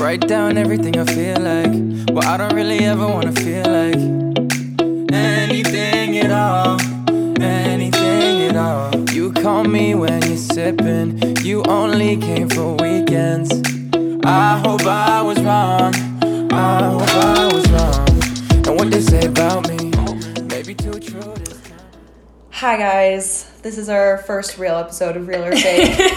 Write down everything I feel like. Well, I don't really ever wanna feel like anything at all, anything at all. You call me when you're sippin', you only came for weekends. I hope I was wrong, I hope I was wrong. And what they say about me, maybe too true this time. Hi guys, this is our first real episode of Real or Fake.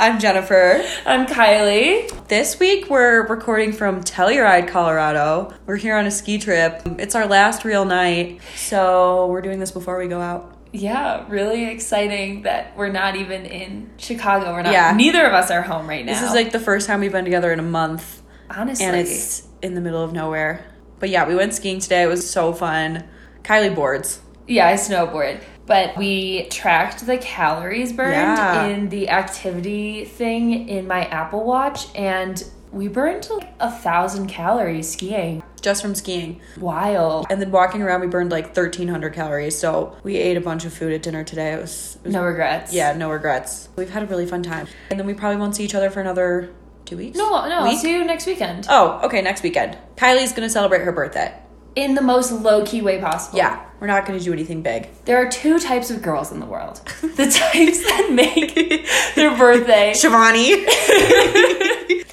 I'm Jennifer. I'm Kylie. This week we're recording from Telluride, Colorado. We're here on a ski trip. It's our last real night, so we're doing this before we go out. Yeah, really exciting that we're not even in Chicago. We're not. Yeah. Neither of us are home right now. This is like the first time we've been together in a month. Honestly. And it's in the middle of nowhere. But yeah, we went skiing today. It was so fun. Kylie boards. Yeah, I snowboard. But we tracked the calories burned in the activity thing in my Apple Watch, and we burned like 1,000 calories skiing. Just from skiing. Wild. And then walking around, we burned like 1,300 calories. So we ate a bunch of food at dinner today. It was no regrets. Yeah, no regrets. We've had a really fun time. And then we probably won't see each other for another 2 weeks? No, I'll see you next weekend. Oh, okay, next weekend. Kylie's going to celebrate her birthday. In the most low-key way possible. Yeah, we're not going to do anything big. There are two types of girls in the world. The types that make their birthday. Shivani.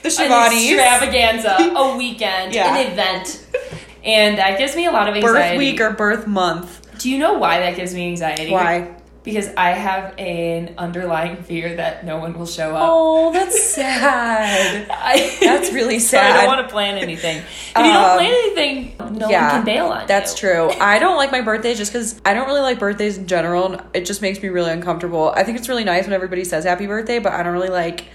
The Shivani. An extravaganza, a weekend, an event. And that gives me a lot of anxiety. Birth week or birth month. Do you know why that gives me anxiety? Why? Because I have an underlying fear that no one will show up. Oh, that's sad. That's really sad. So I don't want to plan anything. If you don't plan anything, no one can bail on you. That's true. I don't like my birthdays just because I don't really like birthdays in general. It just makes me really uncomfortable. I think it's really nice when everybody says happy birthday, but I don't really like...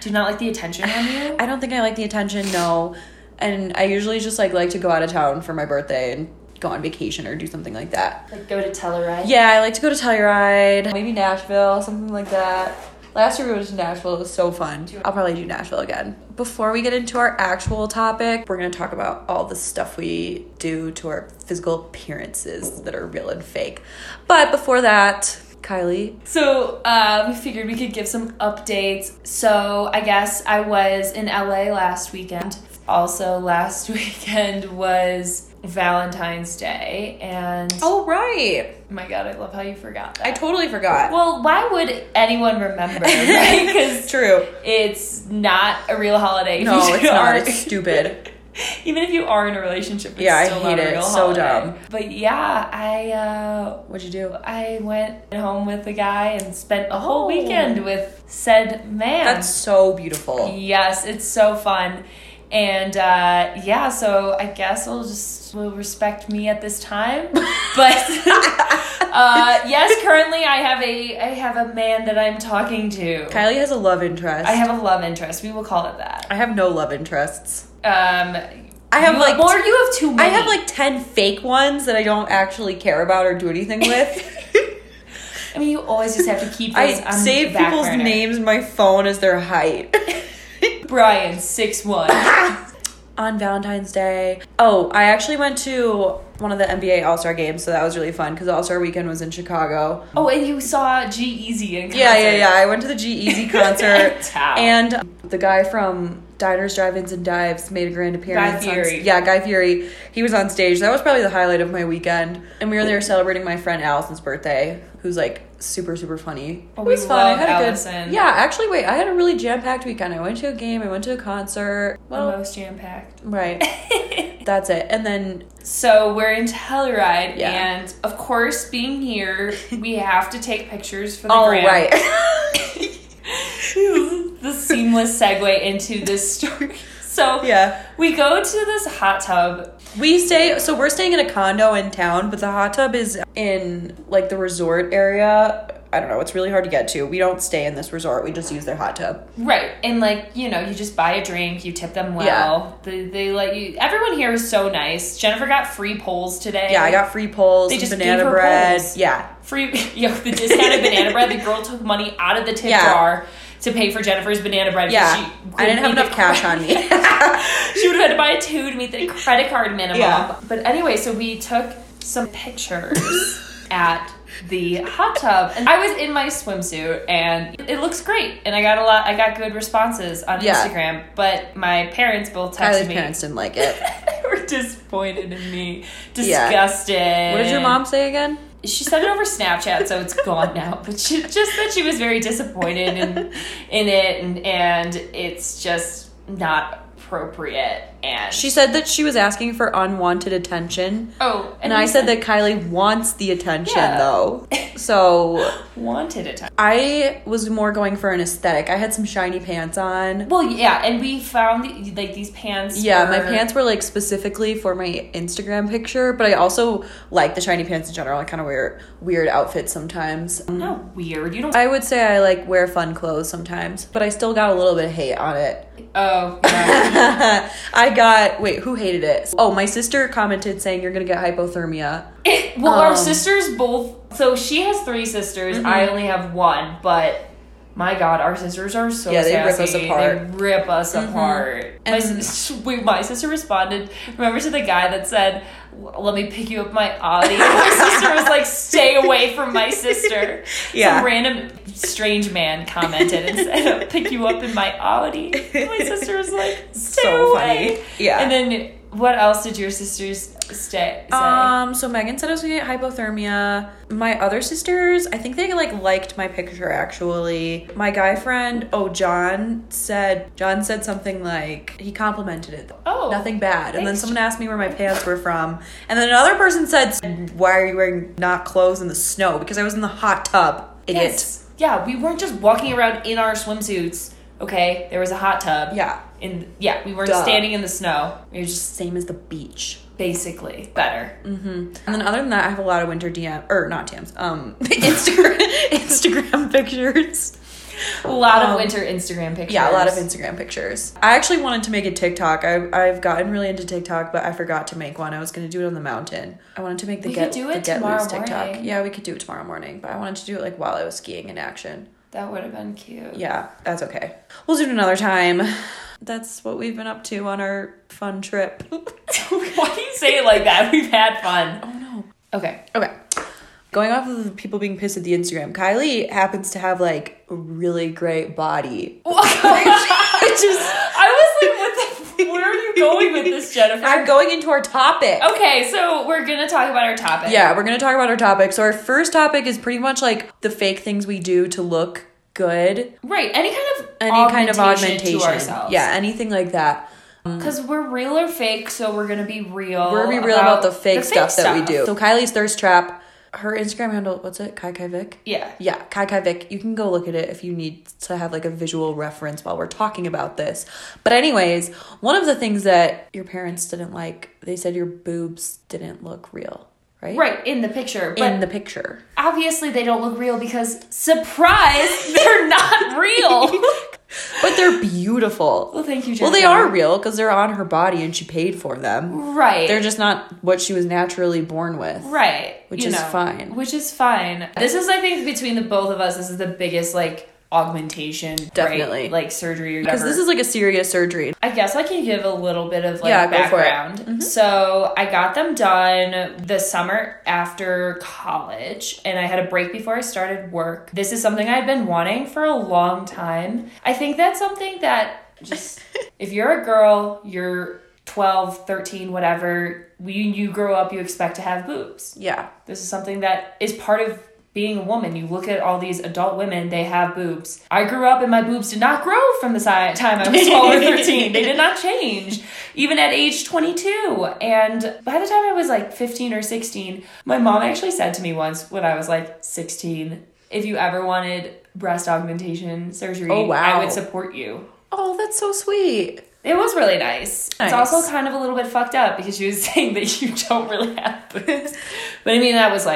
Do you not like the attention on you? I don't think I like the attention, no. And I usually just like to go out of town for my birthday and go on vacation or do something like that. Like go to Telluride? Yeah, I like to go to Telluride. Maybe Nashville, something like that. Last year we went to Nashville. It was so fun. I'll probably do Nashville again. Before we get into our actual topic, we're going to talk about all the stuff we do to our physical appearances that are real and fake. But before that... Kylie. So we figured we could give some updates. So I guess I was in LA last weekend. Also last weekend was Valentine's Day and... Oh, right. Oh my God, I love how you forgot that. I totally forgot. Well, why would anyone remember, right? Because true. It's not a real holiday. No, it's not. It's stupid. Even if you are in a relationship, it's still not a real holiday. Yeah, I hate it. So dumb. But yeah, what'd you do? I went home with a guy and spent a whole weekend with said man. That's so beautiful. Yes, it's so fun. And so I guess we'll respect me at this time. But yes, currently I have a man that I'm talking to. Kylie has a love interest. I have a love interest. We will call it that. I have no love interests. I have like more. You have too many. I have like 10 fake ones that I don't actually care about or do anything with. I mean, you always just have to keep those. I save people's names in my phone as their height. Brian, 6'1". On Valentine's Day. Oh, I actually went to one of the NBA All-Star games, so that was really fun because All-Star weekend was in Chicago. Oh, and you saw G Eazy in concert. Yeah. I went to the G Eazy concert. And the guy from Diners, Drive Ins and Dives made a grand appearance. Guy Fieri. Guy Fieri. He was on stage. That was probably the highlight of my weekend. And we were there celebrating my friend Allison's birthday, who's like super, super funny. Oh, it was fun. I had a good... Yeah, actually, wait. I had a really jam-packed weekend. I went to a game. I went to a concert. Well, most jam-packed. Right. That's it. And then... So we're in Telluride. Yeah. And, of course, being here, we have to take pictures for the gram. Oh, right. The seamless segue into this story. So we go to this hot tub. We're staying in a condo in town, but the hot tub is in like the resort area. I don't know. It's really hard to get to. We don't stay in this resort. We just use their hot tub. Right. And like, you know, you just buy a drink. You tip them well. Yeah. They let you. Everyone here is so nice. Jennifer got free poles today. Yeah, I got free poles. They just banana bread. Poles. Yeah. The discounted banana bread. The girl took money out of the tip jar to pay for Jennifer's banana bread. Yeah, I didn't have enough cash on me. She would have had to buy a two to meet the credit card minimum. Yeah. But anyway, so we took some pictures at the hot tub. And I was in my swimsuit and it looks great. And I got I got good responses on Instagram, but my parents both texted me. Kylie's parents didn't like it. They were disappointed in me. Disgusted. Yeah. What did your mom say again? She sent it over Snapchat, so it's gone now. But she just said she was very disappointed in it, and it's just not appropriate. And she said that she was asking for unwanted attention. Oh, and I said that Kylie wants the attention, though. So wanted attention. I was more going for an aesthetic. I had some shiny pants on. Well, yeah, and we found like these pants. Yeah, my pants were like specifically for my Instagram picture, but I also like the shiny pants in general. I kind of wear weird outfits sometimes. Not weird. You don't. I would say I like wear fun clothes sometimes, but I still got a little bit of hate on it. Oh, yeah. Who hated it? Oh, my sister commented saying you're going to get hypothermia. Our sisters both, so she has three sisters, mm-hmm. I only have one, but my God, our sisters are so sassy. They rip us apart. Mm-hmm. My sister responded, remember, to the guy that said, let me pick you up my Ollie. My sister was like, stay away from my sister. Yeah. Some random strange man commented and said, I'll pick you up in my Ollie. My sister was like, stay away. Funny. Yeah. And then what else did your sisters say? So Megan said I was going to get hypothermia. My other sisters, I think they liked my picture, actually. My guy friend, John said something like, he complimented it. Oh. Nothing bad. And then someone asked me where my pants were from. And then another person said, why are you wearing not clothes in the snow? Because I was in the hot tub. Idiot. Yes. Yeah, we weren't just walking around in our swimsuits. Okay, there was a hot tub. Yeah. We weren't standing in the snow. We were just same as the beach. Basically. Better. Mm-hmm. And then other than that, I have a lot of winter Instagram pictures. A lot of winter Instagram pictures. Yeah, a lot of Instagram pictures. I actually wanted to make a TikTok. I've gotten really into TikTok, but I forgot to make one. I was going to do it on the mountain. I wanted to make the Get Loose TikTok. Morning. Yeah, we could do it tomorrow morning, but I wanted to do it while I was skiing in action. That would have been cute. Yeah, that's okay. We'll do it another time. That's what we've been up to on our fun trip. Why do you say it like that? We've had fun. Oh, no. Okay. Going off of people being pissed at the Instagram, Kylie happens to have, a really great body. Where are you going with this, Jennifer? I'm going into our topic. Okay, so we're going to talk about our topic. Yeah, we're going to talk about our topic. So our first topic is pretty much, the fake things we do to look good. Right, any kind of augmentation to ourselves. Yeah, anything like that. Because we're real or fake, so we're going to be real. We're going to be real about the fake stuff that we do. So Kylie's thirst trap. Her Instagram handle, what's it? Kai Kai Vic? Yeah, Kai Kai Vic. You can go look at it if you need to have a visual reference while we're talking about this. But anyways, one of the things that your parents didn't like, they said your boobs didn't look real, right? Right, in the picture. In the picture. Obviously they don't look real because, surprise, they're not real. But they're beautiful. Well, thank you, Jennifer. Well, they are real because they're on her body and she paid for them. Right. They're just not what she was naturally born with. Right. Which is fine. This is, I think, between the both of us, this is the biggest, augmentation. Definitely. Right? Surgery or whatever. Because this is, a serious surgery. I guess I can give a little bit of, background. Go for it. Mm-hmm. So I got them done the summer after college, and I had a break before I started work. This is something I'd been wanting for a long time. I think that's something that just... if you're a girl, you're 12, 13, whatever... you grow up, you expect to have boobs. Yeah. This is something that is part of being a woman. You look at all these adult women, they have boobs. I grew up and my boobs did not grow from the time I was 12 or 13. They did not change, even at age 22. And by the time I was 15 or 16, my mom actually said to me once when I was 16, if you ever wanted breast augmentation surgery, oh, wow, I would support you. Oh, that's so sweet. It was really nice. It's also kind of a little bit fucked up because she was saying that you don't really have boobs. But I mean, that was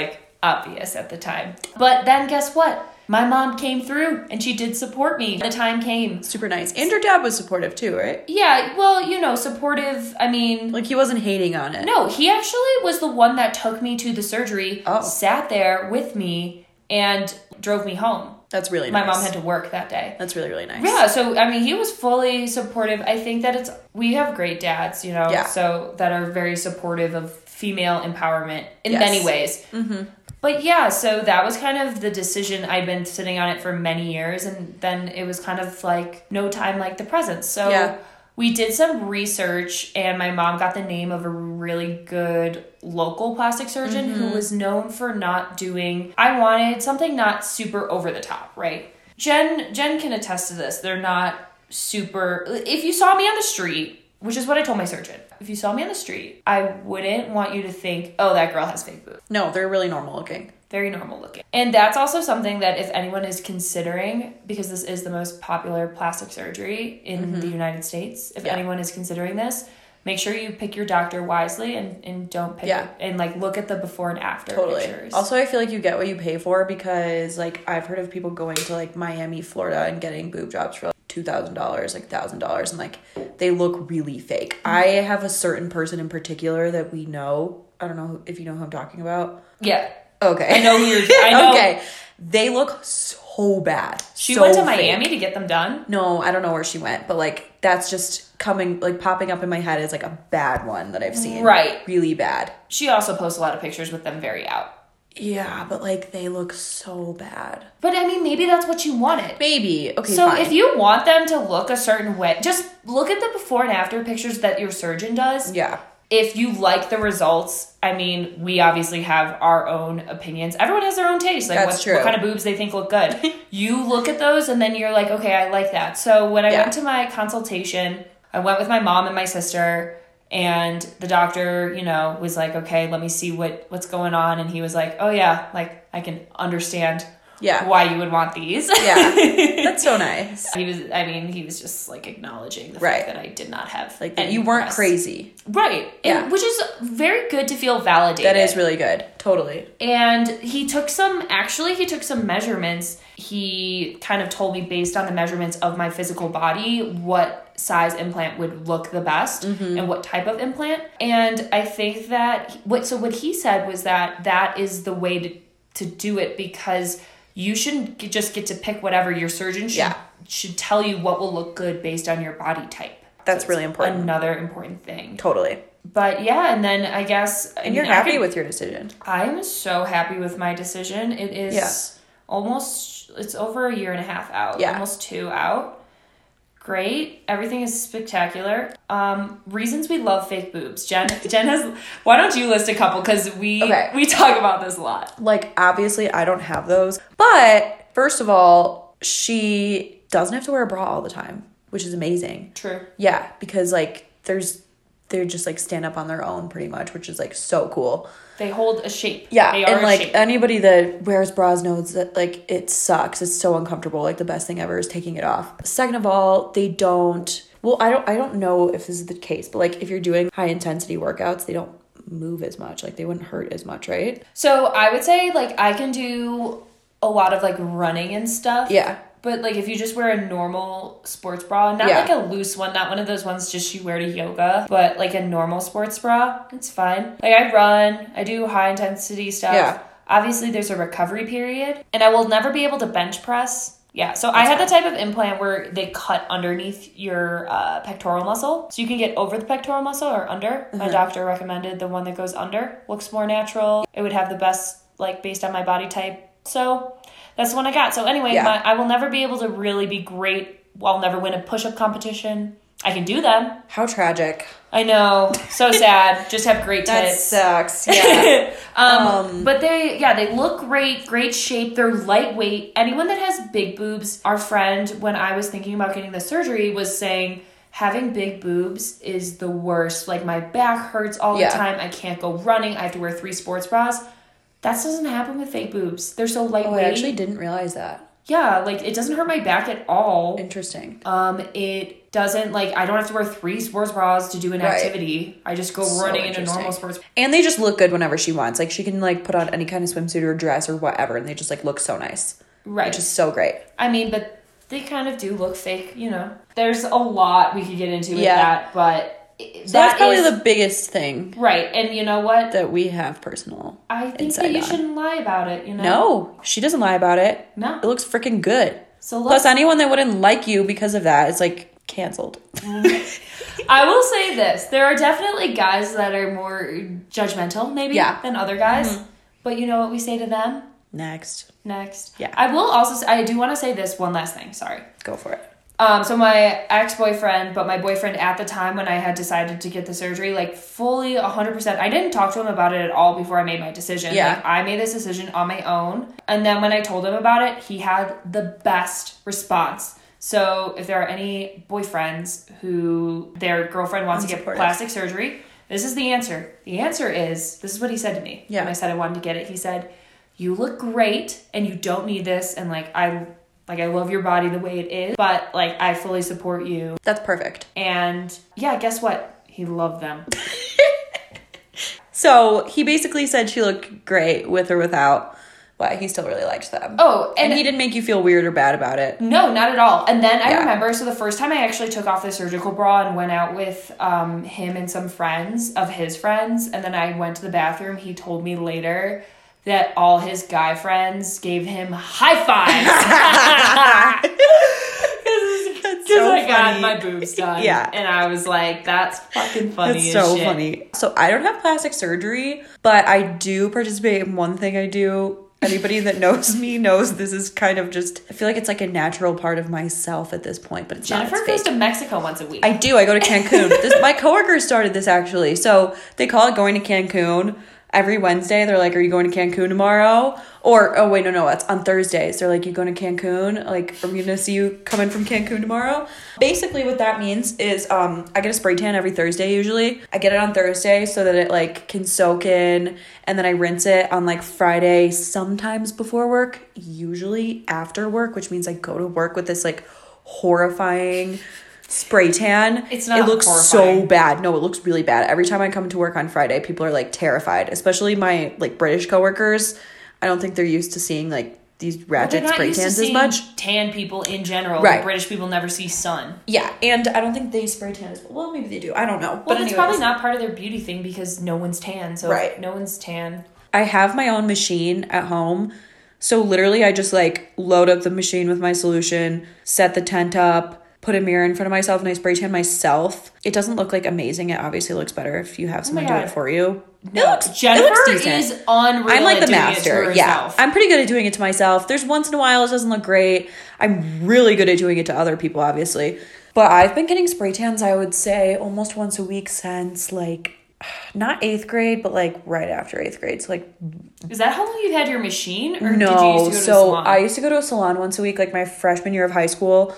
obvious at the time. But then guess what? My mom came through and she did support me. The time came. Super nice. And your dad was supportive too, right? Yeah. Well, supportive. I mean... he wasn't hating on it. No, he actually was the one that took me to the surgery, sat there with me, and drove me home. That's really nice. My mom had to work that day. That's really, really nice. Yeah, so, I mean, he was fully supportive. I think that we have great dads, yeah, so that are very supportive of female empowerment in many ways. Mm-hmm. But yeah, so that was kind of the decision. I'd been sitting on it for many years, and then it was kind of like no time like the present. So yeah. We did some research, and my mom got the name of a really good local plastic surgeon mm-hmm. who was known for not doing... I wanted something not super over the top, right? Jen can attest to this. They're not super... If you saw me on the street, which is what I told my surgeon, if you saw me on the street, I wouldn't want you to think, oh, that girl has fake boobs. No, they're really normal looking. Very normal looking. And that's also something that if anyone is considering, because this is the most popular plastic surgery in mm-hmm. the United States, if yeah. anyone is considering this, make sure you pick your doctor wisely and don't pick yeah. and like look at the before and after totally. Pictures. Also, I feel like you get what you pay for, because like I've heard of people going to like Miami, Florida and getting boob jobs for like $2,000, like $1,000, and like they look really fake. Mm-hmm. I have a certain person in particular that we know. I don't know if you know who I'm talking about. Yeah. Okay. I know who you're... Okay. They look so bad. She went to Miami to get them done? No, I don't know where she went, but, like, that's just coming... Like, popping up in my head is, like, a bad one that I've seen. Right. Really bad. She also posts a lot of pictures with them very out. Yeah, but, like, they look so bad. But, I mean, maybe that's what you wanted. Maybe. Okay, so, fine. If you want them to look a certain way, just look at the before and after pictures that your surgeon does. Yeah. If you like the results, I mean, we obviously have our own opinions. Everyone has their own taste. Like what kind of boobs they think look good. You look at those and then you're like, okay, I like that. So when I yeah. went to my consultation, I went with my mom and my sister, and the doctor, you know, was like, okay, let me see what's going on. And he was like, oh yeah, like I can understand yeah. why you would want these. Yeah. That's so nice. He was just like acknowledging the right. fact that I did not have like that you weren't crazy. Right. Yeah. Which is very good to feel validated. That is really good. Totally. And he took some measurements. He kind of told me, based on the measurements of my physical body, what size implant would look the best mm-hmm. and what type of implant. And I think that what he said was that is the way to do it, because you shouldn't just get to pick whatever. Your surgeon should tell you what will look good based on your body type. That's really important. Another important thing. Totally. But yeah, and then I guess... And you're happy with your decision. I'm so happy with my decision. It is almost... It's over a year and a half out. Yeah. Almost 2 out. Great. Everything is spectacular. Reasons we love fake boobs. Jen has... Why don't you list a couple? Because we talk about this a lot. Like, obviously, I don't have those. But, first of all, she doesn't have to wear a bra all the time, which is amazing. True. Yeah, because, like, they're just, like, stand up on their own pretty much, which is, like, so cool. They hold a shape. Yeah, they are, and, like, shape. Anybody that wears bras knows that, like, it sucks. It's so uncomfortable. Like, the best thing ever is taking it off. Second of all, they don't... Well, I don't know if this is the case, but, like, if you're doing high-intensity workouts, they don't move as much. Like, they wouldn't hurt as much, right? So, I would say, like, I can do a lot of, like, running and stuff. Yeah. But, like, if you just wear a normal sports bra, not, like, a loose one, not one of those ones just you wear to yoga, but, like, a normal sports bra, it's fine. Like, I run. I do high-intensity stuff. Yeah. Obviously, there's a recovery period. And I will never be able to bench press. Yeah. So, I had the type of implant where they cut underneath your pectoral muscle. So, you can get over the pectoral muscle or under. Mm-hmm. My doctor recommended the one that goes under. Looks more natural. It would have the best, like, based on my body type. So... That's the one I got. So anyway, I will never be able to really be great. I'll never win a push-up competition. I can do them. How tragic. I know. So sad. Just have great tits. That sucks. Yeah. But they look great. Great shape. They're lightweight. Anyone that has big boobs, our friend, when I was thinking about getting the surgery, was saying... Having big boobs is the worst. Like, my back hurts all the time. I can't go running. I have to wear 3 sports bras. That doesn't happen with fake boobs. They're so lightweight. Oh, I actually didn't realize that. Yeah, like, it doesn't hurt my back at all. Interesting. It doesn't, like, I don't have to wear 3 sports bras to do an activity. I just go running in a normal sports bra. And they just look good whenever she wants. Like, she can, like, put on any kind of swimsuit or dress or whatever, and they just, like, look so nice. Right. Which is so great. I mean, but they kind of do look fake, you know. There's a lot we could get into with that, but... So that's probably the biggest thing. Right. And you know what? That we have personal I think that you shouldn't lie about it, you know? No. She doesn't lie about it. No. It looks freaking good. Plus, anyone that wouldn't like you because of that is, like, canceled. I will say this. There are definitely guys that are more judgmental, maybe, than other guys. Mm-hmm. But you know what we say to them? Next. Yeah. I will also say, I do want to say this one last thing. Sorry. Go for it. So my ex-boyfriend, but my boyfriend at the time when I had decided to get the surgery, like fully 100%, I didn't talk to him about it at all before I made my decision. Yeah. Like, I made this decision on my own. And then when I told him about it, he had the best response. So if there are any boyfriends who their girlfriend wants to get plastic surgery, this is the answer. The answer is, this is what he said to me. Yeah. When I said I wanted to get it, he said, you look great and you don't need this. And I love your body the way it is, but I fully support you. That's perfect. And yeah, guess what? He loved them. So he basically said she looked great with or without, but he still really liked them. Oh, and he didn't make you feel weird or bad about it. No, not at all. And then I remember, so the first time I actually took off the surgical bra and went out with him and some friends of his friends, and then I went to the bathroom, he told me later that all his guy friends gave him high fives. Because I got my boobs done. Yeah. And I was like, that's fucking funny as shit. That's so funny. So I don't have plastic surgery, but I do participate in one thing I do. Anybody that knows me knows this is kind of just, I feel like it's like a natural part of myself at this point, but it's not. Jennifer goes to Mexico once a week. I do. I go to Cancun. My coworker started this actually. So they call it going to Cancun. Every Wednesday, they're like, are you going to Cancun tomorrow? Or, oh, wait, no, it's on Thursdays. They're like, you going to Cancun? Like, I'm going to see you coming from Cancun tomorrow. Basically, what that means is I get a spray tan every Thursday usually. I get it on Thursday so that it, can soak in. And then I rinse it on, Friday, sometimes before work, usually after work, which means I go to work with this, horrifying spray tan. It looks horrifying. So bad. No, it looks really bad. Every time I come to work on Friday, people are terrified, especially my British coworkers. I don't think they're used to seeing these ratchet spray tans as much. Tan people in general, right? Like, British people never see sun. Yeah, and I don't think they spray tan as well. Maybe they do. I don't know. Well, but it's probably not part of their beauty thing because no one's tan. So right. No one's tan. I have my own machine at home, so literally I just load up the machine with my solution, set the tent up, put a mirror in front of myself, and I spray tan myself. It doesn't look amazing. It obviously looks better if you have someone do it for you. No, Jennifer is unreal. I'm the master. Yeah, I'm pretty good at doing it to myself. There's once in a while it doesn't look great. I'm really good at doing it to other people, obviously. But I've been getting spray tans, I would say, almost once a week since not 8th grade, but right after 8th grade. So is that how long you've had your machine? Or no, did you used to go to a salon? I used to go to a salon once a week, my freshman year of high school.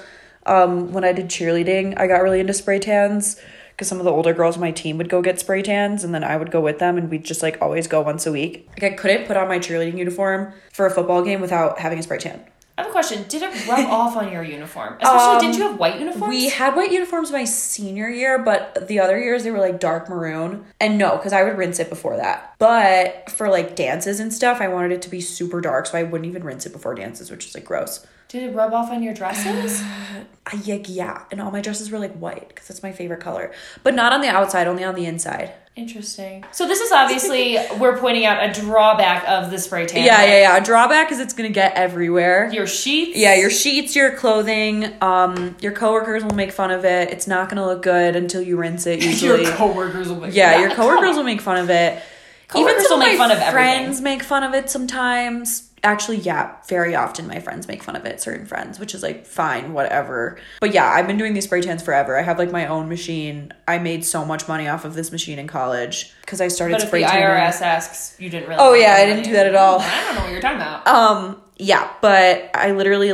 When I did cheerleading, I got really into spray tans because some of the older girls on my team would go get spray tans and then I would go with them, and we'd just always go once a week. I couldn't put on my cheerleading uniform for a football game without having a spray tan. I have a question. Did it rub off on your uniform? Especially, did you have white uniforms? We had white uniforms my senior year, but the other years they were dark maroon. And no, because I would rinse it before that. But for dances and stuff, I wanted it to be super dark, so I wouldn't even rinse it before dances, which is gross. Did it rub off on your dresses? Yeah. And all my dresses were white because that's my favorite color. But not on the outside, only on the inside. Interesting. So this is obviously, we're pointing out a drawback of the spray tan. Yeah. A drawback is it's going to get everywhere. Your sheets. Yeah, your sheets, your clothing. Your coworkers will make fun of it. It's not going to look good until you rinse it usually. Your coworkers will make fun of it. Yeah, your coworkers will make fun of it. Coworkers will make fun of everything. Friends make fun of it sometimes. Actually, yeah, very often my friends make fun of it, certain friends, which is fine, whatever. But yeah, I've been doing these spray tans forever. I have my own machine. I made so much money off of this machine in college because I started spray tanning. But if the IRS asks, you didn't really. Oh yeah, I didn't do that at all. I don't know what you're talking about. Yeah, but I literally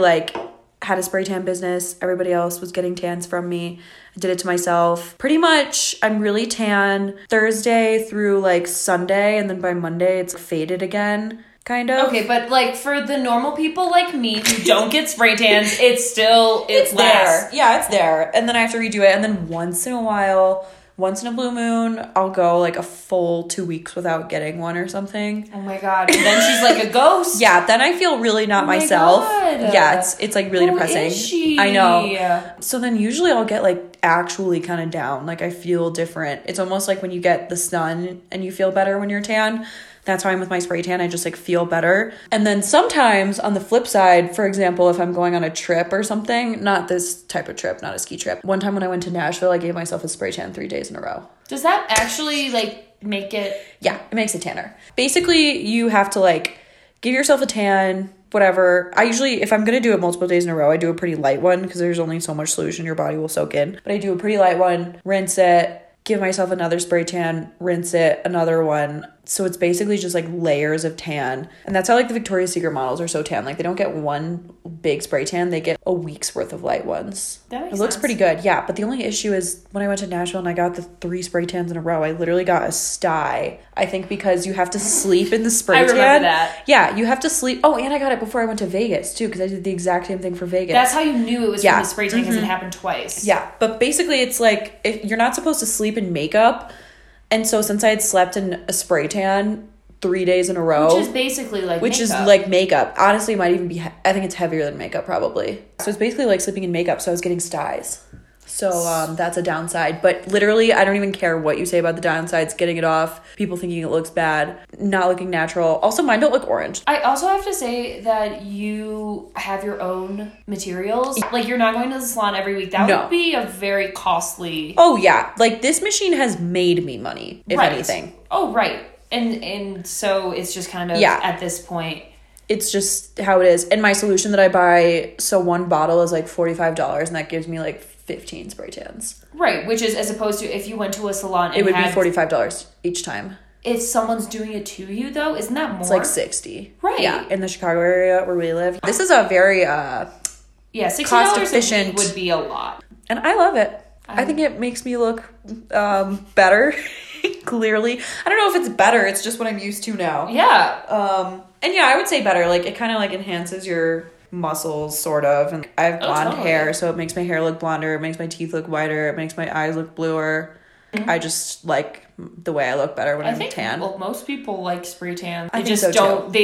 had a spray tan business. Everybody else was getting tans from me. I did it to myself. Pretty much, I'm really tan Thursday through Sunday, and then by Monday it's faded again. Kind of. Okay, but for the normal people like me who don't get spray tans, it's still, it's there. Yeah, it's there. And then I have to redo it. And then once in a while, once in a blue moon, I'll go a full 2 weeks without getting one or something. Oh my God. And then she's like a ghost. Yeah, then I feel really not myself. God. Yeah, it's really depressing. Is she? I know. So then usually I'll get actually kind of down. I feel different. It's almost like when you get the sun and you feel better when you're tan. That's how I'm with my spray tan. I just feel better. And then sometimes on the flip side, for example, if I'm going on a trip or something, not this type of trip, not a ski trip. One time when I went to Nashville, I gave myself a spray tan 3 days in a row. Does that actually make it... Yeah, it makes it tanner. Basically, you have to, like, give yourself a tan, whatever. I usually, if I'm going to do it multiple days in a row, I do a pretty light one because there's only so much solution your body will soak in. But I do a pretty light one, rinse it, give myself another spray tan, rinse it, another one. So it's basically just, like, layers of tan. And that's how, like, the Victoria's Secret models are so tan. Like, they don't get one big spray tan. They get a week's worth of light ones. That makes sense. It looks pretty good. Yeah. But the only issue is when I went to Nashville and I got the 3 spray tans in a row, I literally got a sty. I think because you have to sleep in the spray tan. I remember that. Yeah. You have to sleep. Oh, and I got it before I went to Vegas, too, because I did the exact same thing for Vegas. That's how you knew it was from the spray tan because it happened twice. Yeah. But basically, it's, like, if you're not supposed to sleep in makeup. And so since I had slept in a spray tan 3 days in a row. Which is basically like makeup. Honestly, it might even be, I think it's heavier than makeup probably. So it's basically like sleeping in makeup. So I was getting styes. So that's a downside. But literally, I don't even care what you say about the downsides. Getting it off, people thinking it looks bad, not looking natural. Also, mine don't look orange. I also have to say that you have your own materials. Like, you're not going to the salon every week. That would be a very costly... Oh, yeah. Like, this machine has made me money, if anything. Oh, right. And so it's just kind of, at this point... It's just how it is. And my solution that I buy, so one bottle is like $45, and that gives me like 15 spray tans. Right, which is as opposed to if you went to a salon and it would be $45 each time. If someone's doing it to you, though, isn't that more? It's like 60. Right. Yeah, in the Chicago area where we live. This is a very cost efficient would be a lot. And I love it. I think it makes me look better. Clearly. I don't know if it's better, it's just what I'm used to now. Yeah. And yeah, I would say better. Like, it kind of like enhances your muscles, sort of. And I have blonde hair, so it makes my hair look blonder. It makes my teeth look whiter. It makes my eyes look bluer. Mm-hmm. I just like the way I look better when I'm tan. Well, most people like spray tan. They just They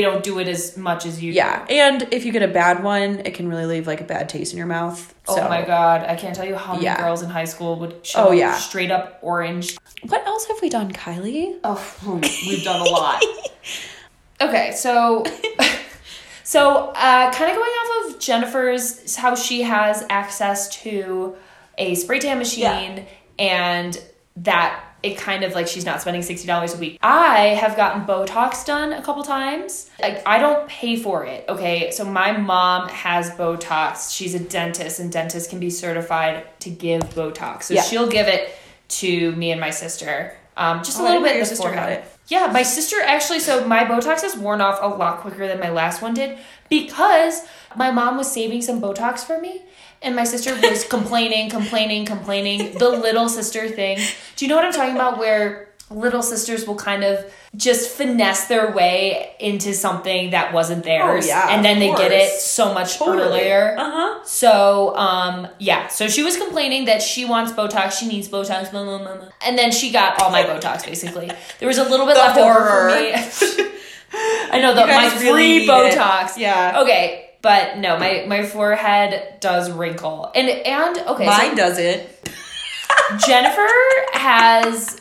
don't do it as much as you do. Yeah, and if you get a bad one, it can really leave like a bad taste in your mouth. So. Oh my God, I can't tell you how many girls in high school would show straight up orange. What else have we done, Kylie? Oh, we've done a lot. Okay, so... So kind of going off of Jennifer's, how she has access to a spray tan machine and that it kind of like she's not spending $60 a week. I have gotten Botox done a couple times. Like, I don't pay for it, okay? So my mom has Botox. She's a dentist, and dentists can be certified to give Botox. So she'll give it to me and my sister. Just a little bit. Your sister got it. Yeah, my sister actually, so my Botox has worn off a lot quicker than my last one did because my mom was saving some Botox for me and my sister was complaining. The little sister thing. Do you know what I'm talking about? Where little sisters will kind of just finesse their way into something that wasn't theirs. Oh, yeah, and then they get it so much earlier. Uh-huh. So, So she was complaining that she wants Botox. She needs Botox. Blah, blah, blah, blah. And then she got all my Botox, basically. There was a little bit left over for me. I know, my free Botox. Yeah. Okay. But no, my forehead does wrinkle. And okay. Mine doesn't. Jennifer has,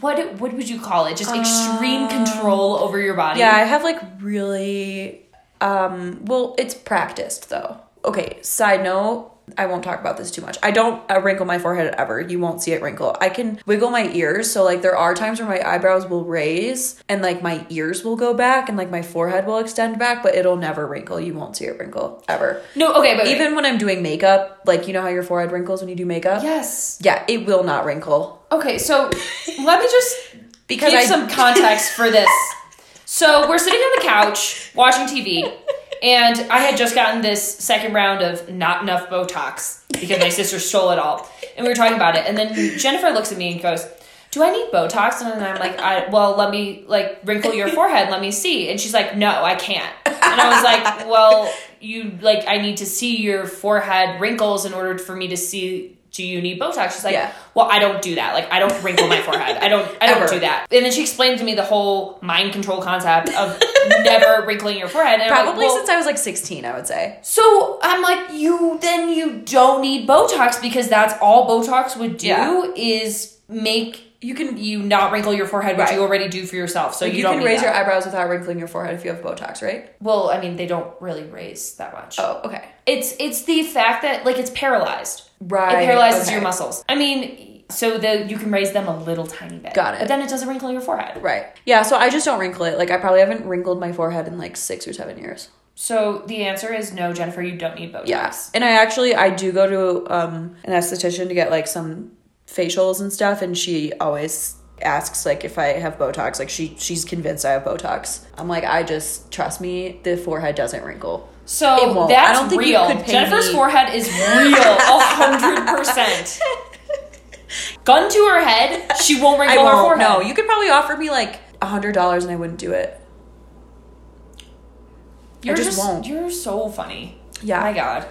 what would you call it? Just extreme control over your body. Yeah, I have like really, it's practiced though. Okay, side note, I won't talk about this too much. I don't wrinkle my forehead ever. You won't see it wrinkle. I can wiggle my ears. So like there are times where my eyebrows will raise and like my ears will go back and like my forehead will extend back, but it'll never wrinkle. You won't see it wrinkle ever. No, okay. But even when I'm doing makeup, like you know how your forehead wrinkles when you do makeup? Yes. Yeah, it will not wrinkle. Okay, so let me just give some context for this. So we're sitting on the couch watching TV. And I had just gotten this second round of not enough Botox because my sister stole it all. And we were talking about it. And then Jennifer looks at me and goes, do I need Botox? And then I'm like, let me like wrinkle your forehead. Let me see. And she's like, no, I can't. And I was like, well, you like, I need to see your forehead wrinkles in order for me to see, do you need Botox? She's like, well, I don't do that. Like, I don't wrinkle my forehead. I don't do that. And then she explained to me the whole mind control concept of never wrinkling your forehead. And probably since I was like 16, I would say. So I'm like, you don't need Botox because that's all Botox would do is make you not wrinkle your forehead, which you already do for yourself. So you don't can need raise that. Your eyebrows without wrinkling your forehead if you have Botox, right? Well, I mean, they don't really raise that much. Oh, okay. It's the fact that like it's paralyzed. Right. It paralyzes your muscles. I mean, So you can raise them a little tiny bit. Got it. But then it doesn't wrinkle your forehead. Right. Yeah, so I just don't wrinkle it. Like, I probably haven't wrinkled my forehead in, 6 or 7 years. So the answer is no, Jennifer, you don't need Botox. Yeah. And I do go to an esthetician to get, some facials and stuff, and she always asks, if I have Botox. She's convinced I have Botox. I'm like, trust me, the forehead doesn't wrinkle. So that's real. Jennifer's forehead is real, 100%. Gun to her head, she won't wrinkle her forehead. No, you could probably offer me $100 and I wouldn't do it. I just won't. You're so funny. Yeah. My God.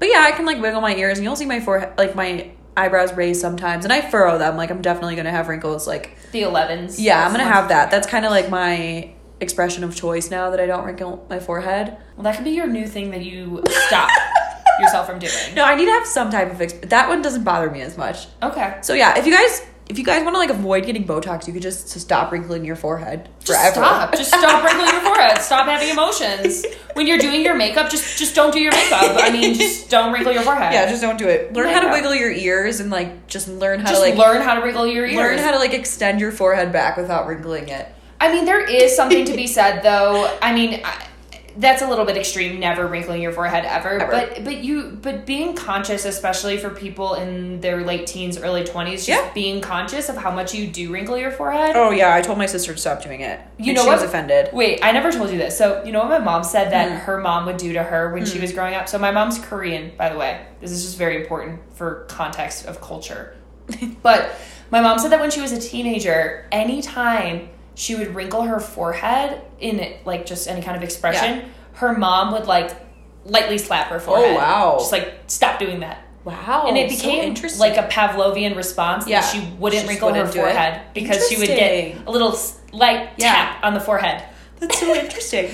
But yeah, I can wiggle my ears and you'll see my forehead, my eyebrows raised sometimes, and I furrow them. I'm definitely gonna have wrinkles, the 11s. Yeah, I'm gonna have that. That's kind of my expression of choice now that I don't wrinkle my forehead. Well, that could be your new thing that you stop yourself from doing. No, I need to have some type of that one doesn't bother me as much. Okay. So yeah, if you guys want to avoid getting Botox, you could just stop wrinkling your forehead forever. Just stop wrinkling your forehead. Stop having emotions when you're doing your makeup. Just don't do your makeup. Just don't wrinkle your forehead. Yeah, just don't do it. Learn how to wiggle your ears and just learn how to learn how to wriggle your ears. Learn how to extend your forehead back without wrinkling it. There is something to be said though. That's a little bit extreme, never wrinkling your forehead ever. But being conscious, especially for people in their late teens, early 20s, being conscious of how much you do wrinkle your forehead. Oh yeah, I told my sister to stop doing it. She was offended. Wait, I never told you this. So you know what my mom said that her mom would do to her when she was growing up? So my mom's Korean, by the way. This is just very important for context of culture. But my mom said that when she was a teenager, anytime she would wrinkle her forehead in just any kind of expression. Yeah. Her mom would lightly slap her forehead. Oh wow! Just stop doing that. Wow! And it became so a Pavlovian response that she wouldn't wrinkle her forehead because she would get a little tap on the forehead. That's so interesting.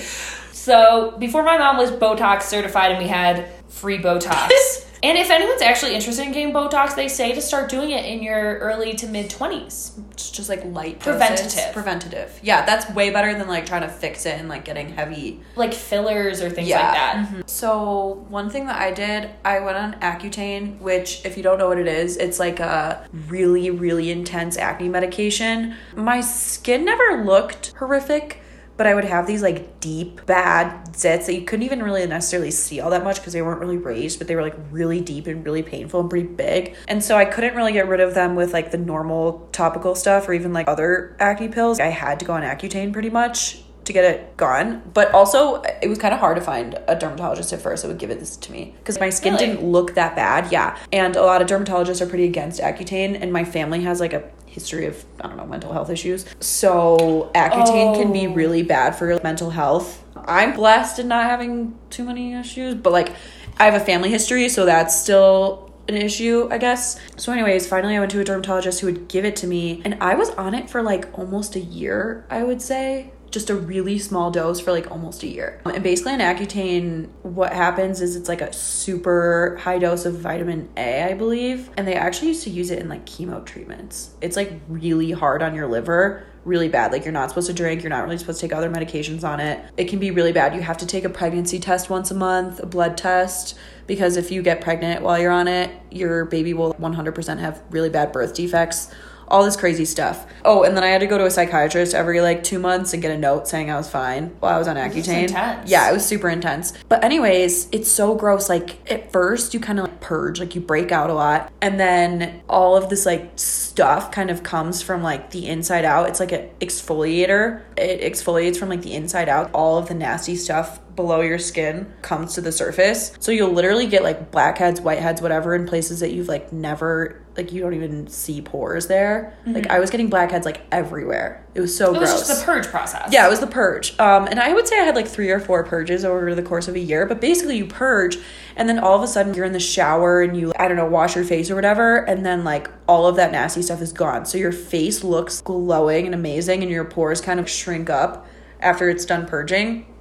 So before my mom was Botox certified and we had free Botox. And if anyone's actually interested in getting Botox, they say to start doing it in your early to mid-20s. It's just light preventative. Doses. Preventative. Yeah, that's way better than trying to fix it and getting heavy. Fillers or things like that. Mm-hmm. So one thing that I did, I went on Accutane, which if you don't know what it is, it's a really, really intense acne medication. My skin never looked horrific, but I would have these deep, bad zits that you couldn't even really necessarily see all that much because they weren't really raised, but they were really deep and really painful and pretty big. And so I couldn't really get rid of them with the normal topical stuff or even other acne pills. I had to go on Accutane pretty much to get it gone. But also it was kind of hard to find a dermatologist at first that would give it this to me because my skin didn't look that bad. Yeah. And a lot of dermatologists are pretty against Accutane, and my family has a history of, I don't know, mental health issues. So Accutane can be really bad for your mental health. I'm blessed in not having too many issues, but I have a family history, so that's still an issue, I guess. So anyways, finally I went to a dermatologist who would give it to me, and I was on it for almost a year, I would say. Just a really small dose for almost a year. And basically on Accutane, what happens is it's a super high dose of vitamin A, I believe. And they actually used to use it in chemo treatments. It's really hard on your liver, really bad. You're not supposed to drink. You're not really supposed to take other medications on it. It can be really bad. You have to take a pregnancy test once a month, a blood test, because if you get pregnant while you're on it, your baby will 100% have really bad birth defects. All this crazy stuff. Oh, and then I had to go to a psychiatrist every 2 months and get a note saying I was fine while I was on Accutane. Intense. Yeah, it was super intense. But anyways, it's so gross. At first you kind of purge, you break out a lot. And then all of this stuff kind of comes from the inside out. It's an exfoliator. It exfoliates from the inside out. All of the nasty stuff below your skin comes to the surface. So you'll literally get blackheads, whiteheads, whatever, in places that you've never, you don't even see pores there. Mm-hmm. I was getting blackheads everywhere. It was so gross. It was just the purge process. Yeah, it was the purge. And I would say I had 3 or 4 purges over the course of a year, but basically you purge and then all of a sudden you're in the shower and you, I don't know, wash your face or whatever. And then all of that nasty stuff is gone. So your face looks glowing and amazing and your pores kind of shrink up after it's done purging.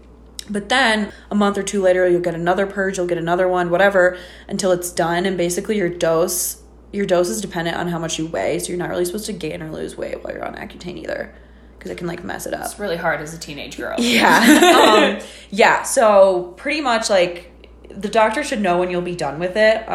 But then a month or two later, you'll get another purge, you'll get another one, whatever, until it's done. And basically your dose is dependent on how much you weigh. So you're not really supposed to gain or lose weight while you're on Accutane either, because it can mess it up. It's really hard as a teenage girl. Yeah. So pretty much the doctor should know when you'll be done with it.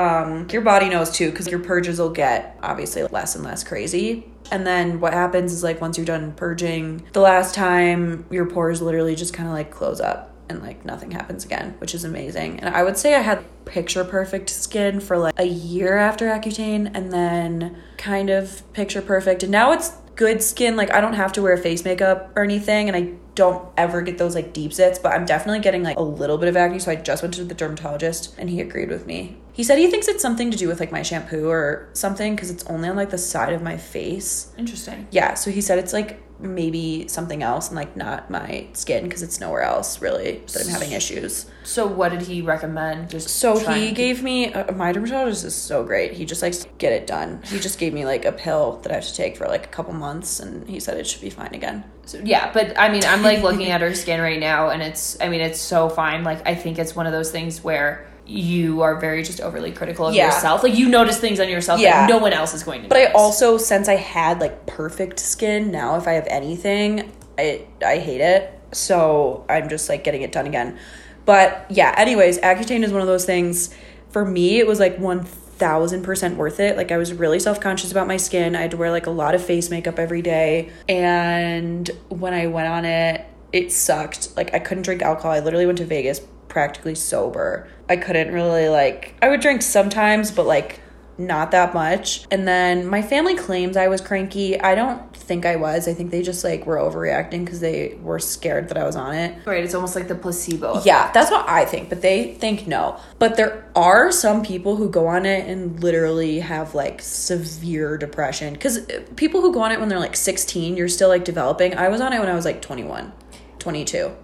Your body knows too, because your purges will get obviously less and less crazy. And then what happens is, like, once you're done purging the last time, your pores literally just kind of like close up and like nothing happens again, which is amazing. And I would say I had picture perfect skin for like a year after Accutane, and then kind of picture perfect. And now it's good skin. Like, I don't have to wear face makeup or anything, and I don't ever get those like deep zits, but I'm definitely getting like a little bit of acne. So I just went to the dermatologist and he agreed with me. He said he thinks it's something to do with like my shampoo or something, because it's only on like the side of my face. Interesting. Yeah, so he said it's like maybe something else and like not my skin, because it's nowhere else really that I'm having issues. So what did he recommend? Just so he gave me my dermatologist is so great. He just likes to get it done. He just gave me like a pill that I have to take for like a couple months, and he said it should be fine again. So yeah, but I mean, I'm like looking at her skin right now, and it's, I mean, it's so fine. Like, I think it's one of those things where you are very just overly critical of yourself. Like, you notice things on yourself that no one else is going to notice. But I also, since I had like perfect skin, now if I have anything, I hate it. So I'm just like getting it done again. But yeah, anyways, Accutane is one of those things. For me, it was like 1,000% worth it. Like, I was really self-conscious about my skin. I had to wear like a lot of face makeup every day. And when I went on it, it sucked. Like, I couldn't drink alcohol. I literally went to Vegas practically sober. I couldn't really, like, I would drink sometimes, but like not that much. And then my family claims I was cranky. I don't think I was. I think they just like were overreacting because they were scared that I was on it. Right. It's almost like the placebo effect. Yeah, that's what I think, but they think no. But there are some people who go on it and literally have like severe depression, because people who go on it when they're like 16, you're still like developing. I was on it when I was like 21, 22.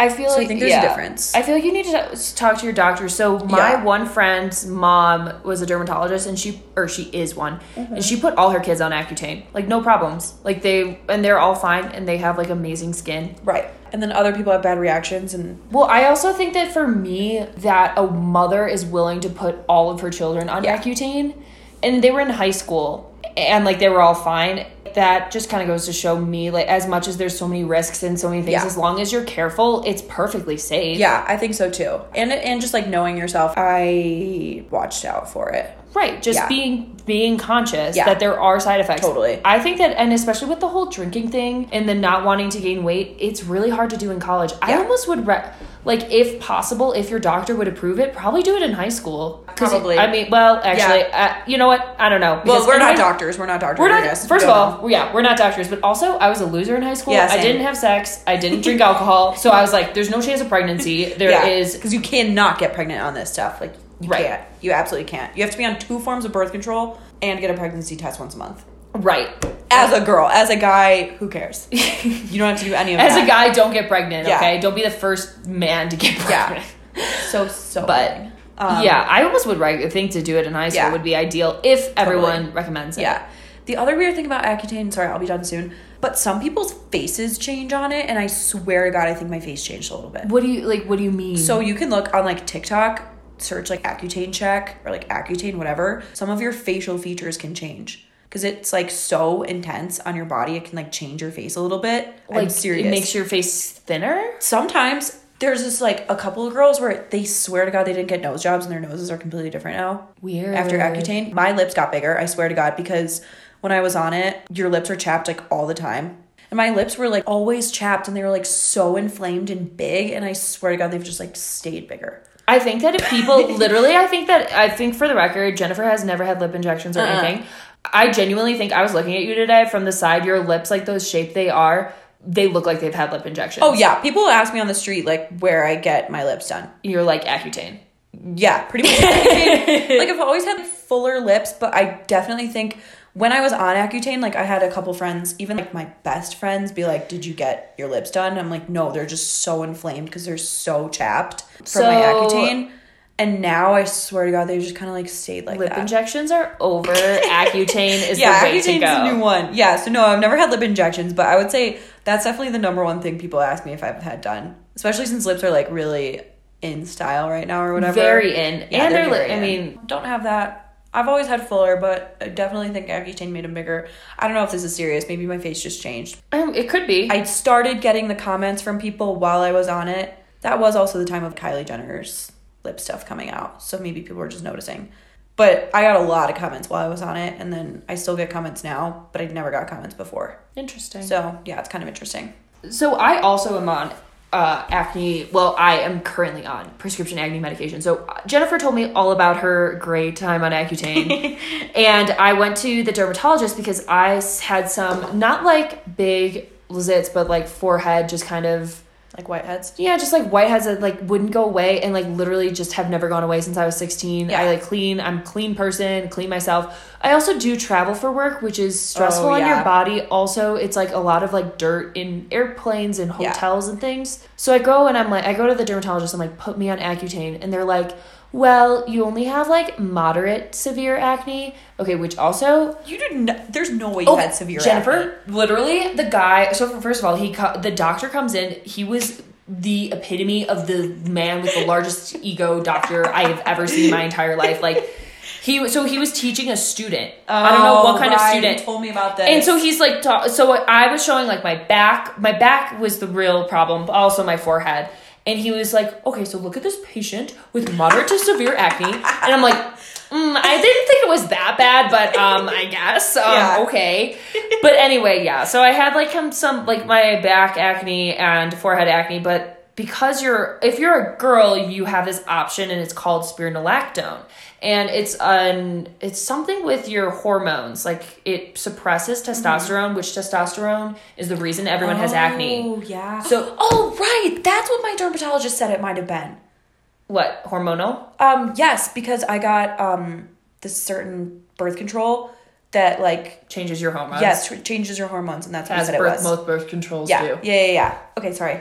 I feel like I think there's a difference. I feel like you need to talk to your doctor. So my one friend's mom was a dermatologist, and she is one, and she put all her kids on Accutane, like no problems, like they're all fine, and they have like amazing skin. Right. And then other people have bad reactions. And well, I also think that for me, that a mother is willing to put all of her children on Accutane, and they were in high school, and like they were all fine. That just kind of goes to show me, like, as much as there's so many risks and so many things, as long as you're careful, it's perfectly safe. Yeah, I think so too. And just like knowing yourself, I watched out for it. Right. Just being conscious that there are side effects. Totally. I think that, and especially with the whole drinking thing and the not wanting to gain weight, it's really hard to do in college. Yeah. I almost would like, if possible, if your doctor would approve it, probably do it in high school. Probably. I mean, well, actually, you know what? I don't know. Well, we're not doctors. We're not, first of all, we're not doctors. But also, I was a loser in high school. Yeah, I didn't have sex. I didn't drink alcohol. So I was like, there's no chance of pregnancy. There is. Because you cannot get pregnant on this stuff. Like, you can't. You absolutely can't. You have to be on 2 forms of birth control and get a pregnancy test once a month. Right. As a girl. As a guy, who cares? You don't have to do any of that. As a guy, don't get pregnant, okay? Don't be the first man to get pregnant. Yeah. So but, I almost would think to do it in high school would be ideal if everyone recommends it. Yeah. The other weird thing about Accutane, sorry, I'll be done soon, but some people's faces change on it, and I swear to God, I think my face changed a little bit. What do you mean? So you can look on, like, TikTok, search, like, Accutane check or, like, Accutane whatever. Some of your facial features can change. Because it's, like, so intense on your body. It can, like, change your face a little bit. Like, I'm serious. It makes your face thinner? Sometimes. There's just, like, a couple of girls where they swear to God they didn't get nose jobs and their noses are completely different now. Weird. After Accutane. My lips got bigger, I swear to God, because when I was on it, your lips are chapped, like, all the time. And my lips were, like, always chapped, and they were, like, so inflamed and big. And I swear to God, they've just, like, stayed bigger. I think that if people, literally, I think for the record, Jennifer has never had lip injections or anything. I genuinely think, I was looking at you today from the side, your lips, like those shape they are, they look like they've had lip injections. Oh, yeah. People ask me on the street, like, where I get my lips done. You're like, Accutane. Yeah, pretty much Accutane. Like, I've always had fuller lips, but I definitely think when I was on Accutane, like, I had a couple friends, even, like, my best friends be like, did you get your lips done? I'm like, no, they're just so inflamed because they're so chapped from my Accutane. And now, I swear to God, they just kind of, like, stayed like that. Lip injections are over. Accutane is the way to go. Yeah, Accutane's a new one. Yeah, so no, I've never had lip injections, but I would say that's definitely the number one thing people ask me if I've had done. Especially since lips are, like, really in style right now or whatever. Very in. Yeah, and they're very in. I mean, don't have that. I've always had fuller, but I definitely think Accutane made them bigger. I don't know if this is serious. Maybe my face just changed. It could be. I started getting the comments from people while I was on it. That was also the time of Kylie Jenner's lip stuff coming out. So maybe people are just noticing. But I got a lot of comments while I was on it, and then I still get comments now, but I never got comments before. Interesting. So, yeah, it's kind of interesting. So I also am on acne. Well, I am currently on prescription acne medication. So Jennifer told me all about her great time on Accutane. And I went to the dermatologist because I had some, not like big zits, but like forehead, just kind of... Like whiteheads? Yeah, just like whiteheads that like wouldn't go away and like literally just have never gone away since I was 16. Yeah. I like clean. I'm a clean person, clean myself. I also do travel for work, which is stressful on your body. Also, it's like a lot of like dirt in airplanes and hotels and things. So I go and I'm like, I go to the dermatologist. I'm like, put me on Accutane. And they're like, well, you only have like moderate severe acne. Okay, which also you did not. There's no way you had severe acne. Literally, the guy. So first of all, the doctor comes in. He was the epitome of the man with the largest ego doctor I have ever seen in my entire life. Like he was teaching a student. Oh, I don't know what kind of student. You told me about this. And so he's like, so I was showing like my back. My back was the real problem, but also my forehead. And he was like, okay, so look at this patient with moderate to severe acne. And I'm like, I didn't think it was that bad, but I guess. Okay. But anyway, yeah. So I had like some, like my back acne and forehead acne. But because if you're a girl, you have this option and it's called spironolactone. And it's something with your hormones. Like it suppresses testosterone, which testosterone is the reason everyone has acne. Oh, yeah. So, right. That's what my dermatologist said it might have been. What? Hormonal? Yes, because I got this certain birth control that like changes your hormones. Yes, changes your hormones, and that's what I said it was. Most birth controls do. Yeah. Okay, sorry.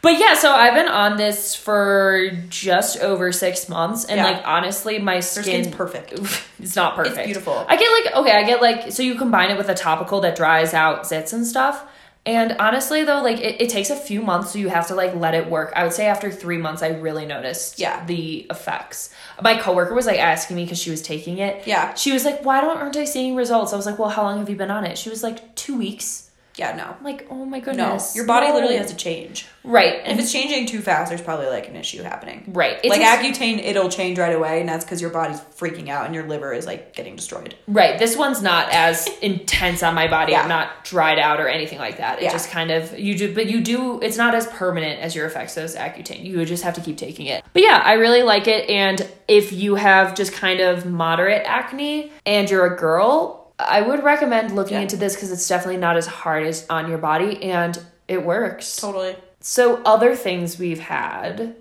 But yeah, so I've been on this for just over 6 months. And like, honestly, my skin's perfect. It's not perfect. It's beautiful. I get like, so you combine it with a topical that dries out zits and stuff. And honestly, though, like it takes a few months. So you have to like let it work. I would say after 3 months, I really noticed the effects. My coworker was like asking me because she was taking it. Yeah. She was like, why aren't I seeing results? I was like, well, how long have you been on it? She was like, 2 weeks. Yeah, no. I'm like, oh my goodness. No, your body literally has to change. Right. And if it's changing too fast, there's probably like an issue happening. Right. It's like Accutane, it'll change right away, and that's because your body's freaking out and your liver is like getting destroyed. Right. This one's not as intense on my body. I'm not dried out or anything like that. It just kind of, it's not as permanent as your effects as Accutane. You would just have to keep taking it. But yeah, I really like it. And if you have just kind of moderate acne and you're a girl, I would recommend looking into this because it's definitely not as hard as on your body, and it works. Totally. So other things we've had.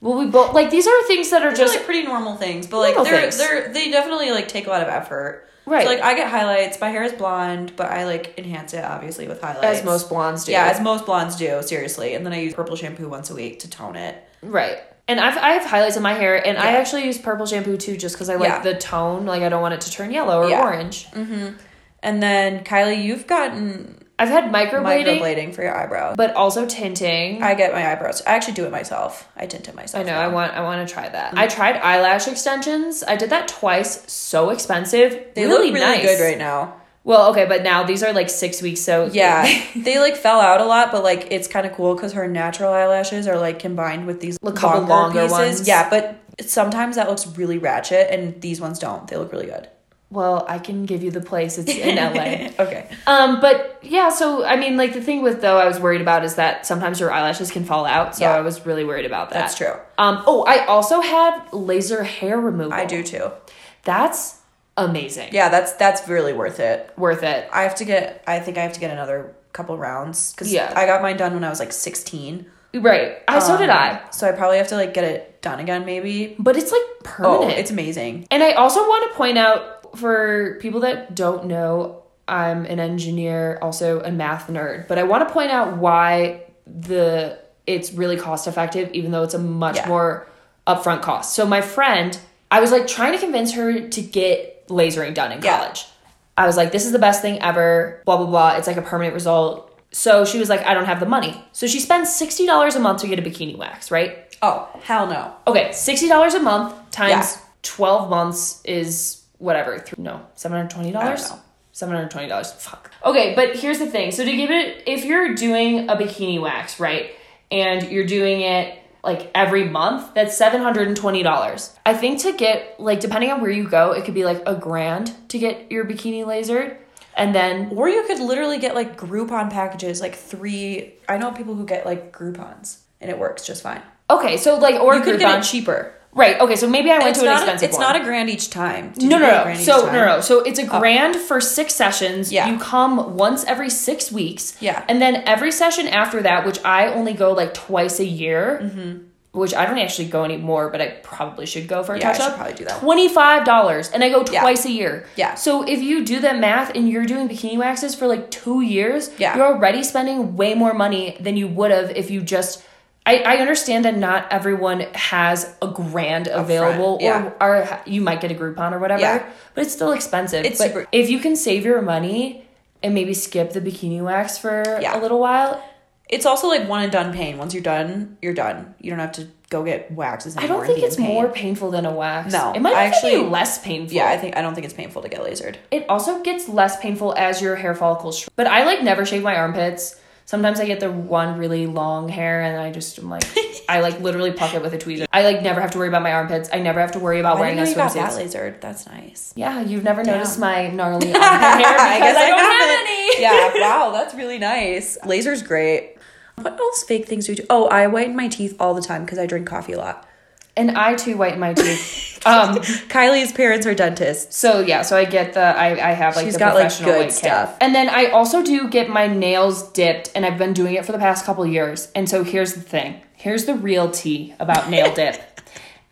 Well, we both like these are things that are just like pretty normal things, but like they definitely like take a lot of effort. Right. So, like I get highlights. My hair is blonde, but I like enhance it obviously with highlights. As most blondes do. Yeah, as most blondes do. Seriously, and then I use purple shampoo once a week to tone it. Right. And I have highlights in my hair, and I actually use purple shampoo, too, just because I like the tone. Like, I don't want it to turn yellow or orange. Mm-hmm. And then, Kylie, you've gotten... I've had microblading for your eyebrows. But also tinting. I get my eyebrows. I actually do it myself. I tint it myself. I know. Now. I want to try that. Mm-hmm. I tried eyelash extensions. I did that twice. So expensive. They look really good right now. Well, okay, but now these are like 6 weeks, so... Yeah, they like fell out a lot, but like it's kind of cool because her natural eyelashes are like combined with these longer pieces. Ones. Yeah, but sometimes that looks really ratchet and these ones don't. They look really good. Well, I can give you the place. It's in LA. Okay. But yeah, so I mean like the thing with though I was worried about is that sometimes your eyelashes can fall out, so I was really worried about that. That's true. I also had laser hair removal. I do too. That's... amazing. Yeah, that's really worth it. I think I have to get another couple rounds because I got mine done when I was like 16. Right. So did I. So I probably have to like get it done again maybe. But it's like permanent. Oh, it's amazing. And I also want to point out for people that don't know, I'm an engineer, also a math nerd, but I want to point out why it's really cost effective even though it's a much more upfront cost. So my friend, I was like trying to convince her to get lasering done in college. I was like, this is the best thing ever, blah blah blah, it's like a permanent result. So she was like, I don't have the money. So she spends $60 a month to get a bikini wax, right? Oh, hell no. Okay, $60 a month times 12 months is whatever, $720. I don't know. $720. Fuck. Okay, but here's the thing. So to give it, if you're doing a bikini wax, right, and you're doing it like every month, that's $720. I think to get, like, depending on where you go, it could be like $1,000 to get your bikini lasered. And then, or you could literally get like Groupon packages, like three. I know people who get like Groupons and it works just fine. Okay. So like, or you could get it cheaper. Right. Okay. So maybe I went to an expensive one. It's not $1,000 each time. No. So it's $1,000 for 6 sessions. Yeah. You come once every 6 weeks. Yeah. And then every session after that, which I only go like twice a year, which I don't actually go anymore, but I probably should go for a touch-up. I should probably do that. $25. And I go twice a year. Yeah. So if you do the math and you're doing bikini waxes for like 2 years, you're already spending way more money than you would have if you just... I understand that not everyone has $1,000 available, or you might get a Groupon or whatever, but it's still expensive. It's super. If you can save your money and maybe skip the bikini wax for a little while. It's also like one and done pain. Once you're done, you're done. You don't have to go get waxes anymore. I don't think it's more painful than a wax. No, it might actually be less painful. Yeah, I don't think it's painful to get lasered. It also gets less painful as your hair follicles shrink. But I like never shave my armpits. Sometimes I get the one really long hair and I just am like, I like literally pluck it with a tweezer. I like never have to worry about my armpits. I never have to worry about wearing a swimsuit. I got that lasered. That's nice. Yeah, you've never noticed my gnarly armpit hair because I don't have any. Yeah, wow, that's really nice. Laser's great. What else fake things do you do? Oh, I whiten my teeth all the time because I drink coffee a lot. And I too whiten my teeth. Kylie's parents are dentists. So yeah, so I get the, I have like, she's the got professional like good stuff. And then I also do get my nails dipped, and I've been doing it for the past couple of years. And so here's the thing. Here's the real tea about nail dip.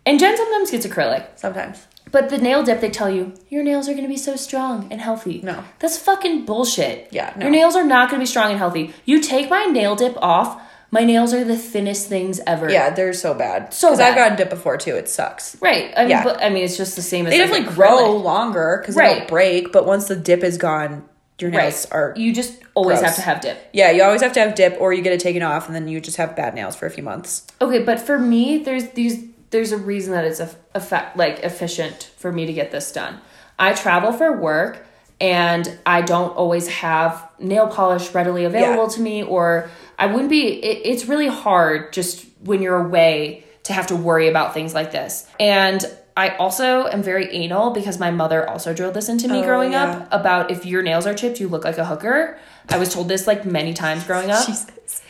And Jen sometimes gets acrylic. Sometimes. But the nail dip, they tell you, your nails are going to be so strong and healthy. No. That's fucking bullshit. Yeah, no. Your nails are not going to be strong and healthy. You take my nail dip off. My nails are the thinnest things ever. Yeah, they're so bad. So bad. Because I've gotten dipped before, too. It sucks. Right. I mean, but, I mean, it's just the same as... They definitely grow longer because they don't break. But once the dip is gone, your nails are... You just always have to have dip. Yeah, you always have to have dip, or you get it taken off and then you just have bad nails for a few months. Okay, but for me, there's a reason that it's efficient for me to get this done. I travel for work and I don't always have nail polish readily available to me, or... I wouldn't be, it's really hard just when you're away to have to worry about things like this. And I also am very anal because my mother also drilled this into me growing up about if your nails are chipped, you look like a hooker. I was told this like many times growing up. Jesus.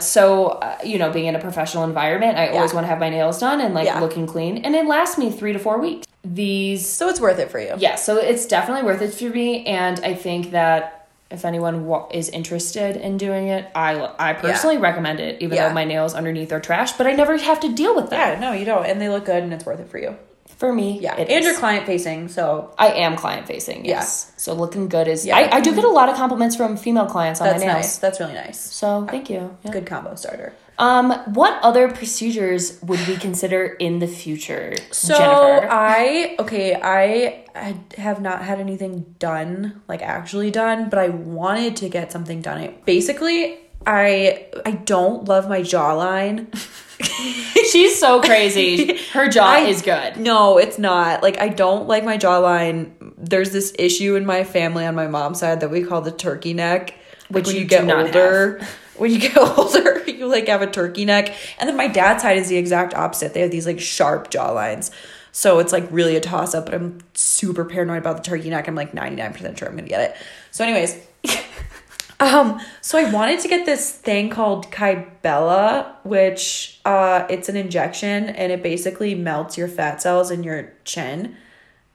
So, you know, being in a professional environment, I always want to have my nails done and like looking clean, and it lasts me 3 to 4 weeks. So it's worth it for you. Yeah. So it's definitely worth it for me. And I think that if anyone is interested in doing it, I personally recommend it, even though my nails underneath are trash, but I never have to deal with that. Yeah, no, you don't. And they look good and it's worth it for you. For me, yeah. And you're client-facing, so... I am client-facing, yes. Yeah. So looking good is... Yeah. I do get a lot of compliments from female clients on my nails. Nice. That's really nice. So, thank you. Yeah. Good combo starter. What other procedures would we consider in the future, Jennifer? I have not had anything done, like actually done, but I wanted to get something done. I don't love my jawline. She's so crazy. Her jaw is good. No, it's not. Like, I don't like my jawline. There's this issue in my family on my mom's side that we call the turkey neck, which you get older. When you get older, you like have a turkey neck. And then my dad's side is the exact opposite. They have these like sharp jawlines. So it's like really a toss up, but I'm super paranoid about the turkey neck. I'm like 99% sure I'm going to get it. So anyways, so I wanted to get this thing called Kybella, which it's an injection, and it basically melts your fat cells in your chin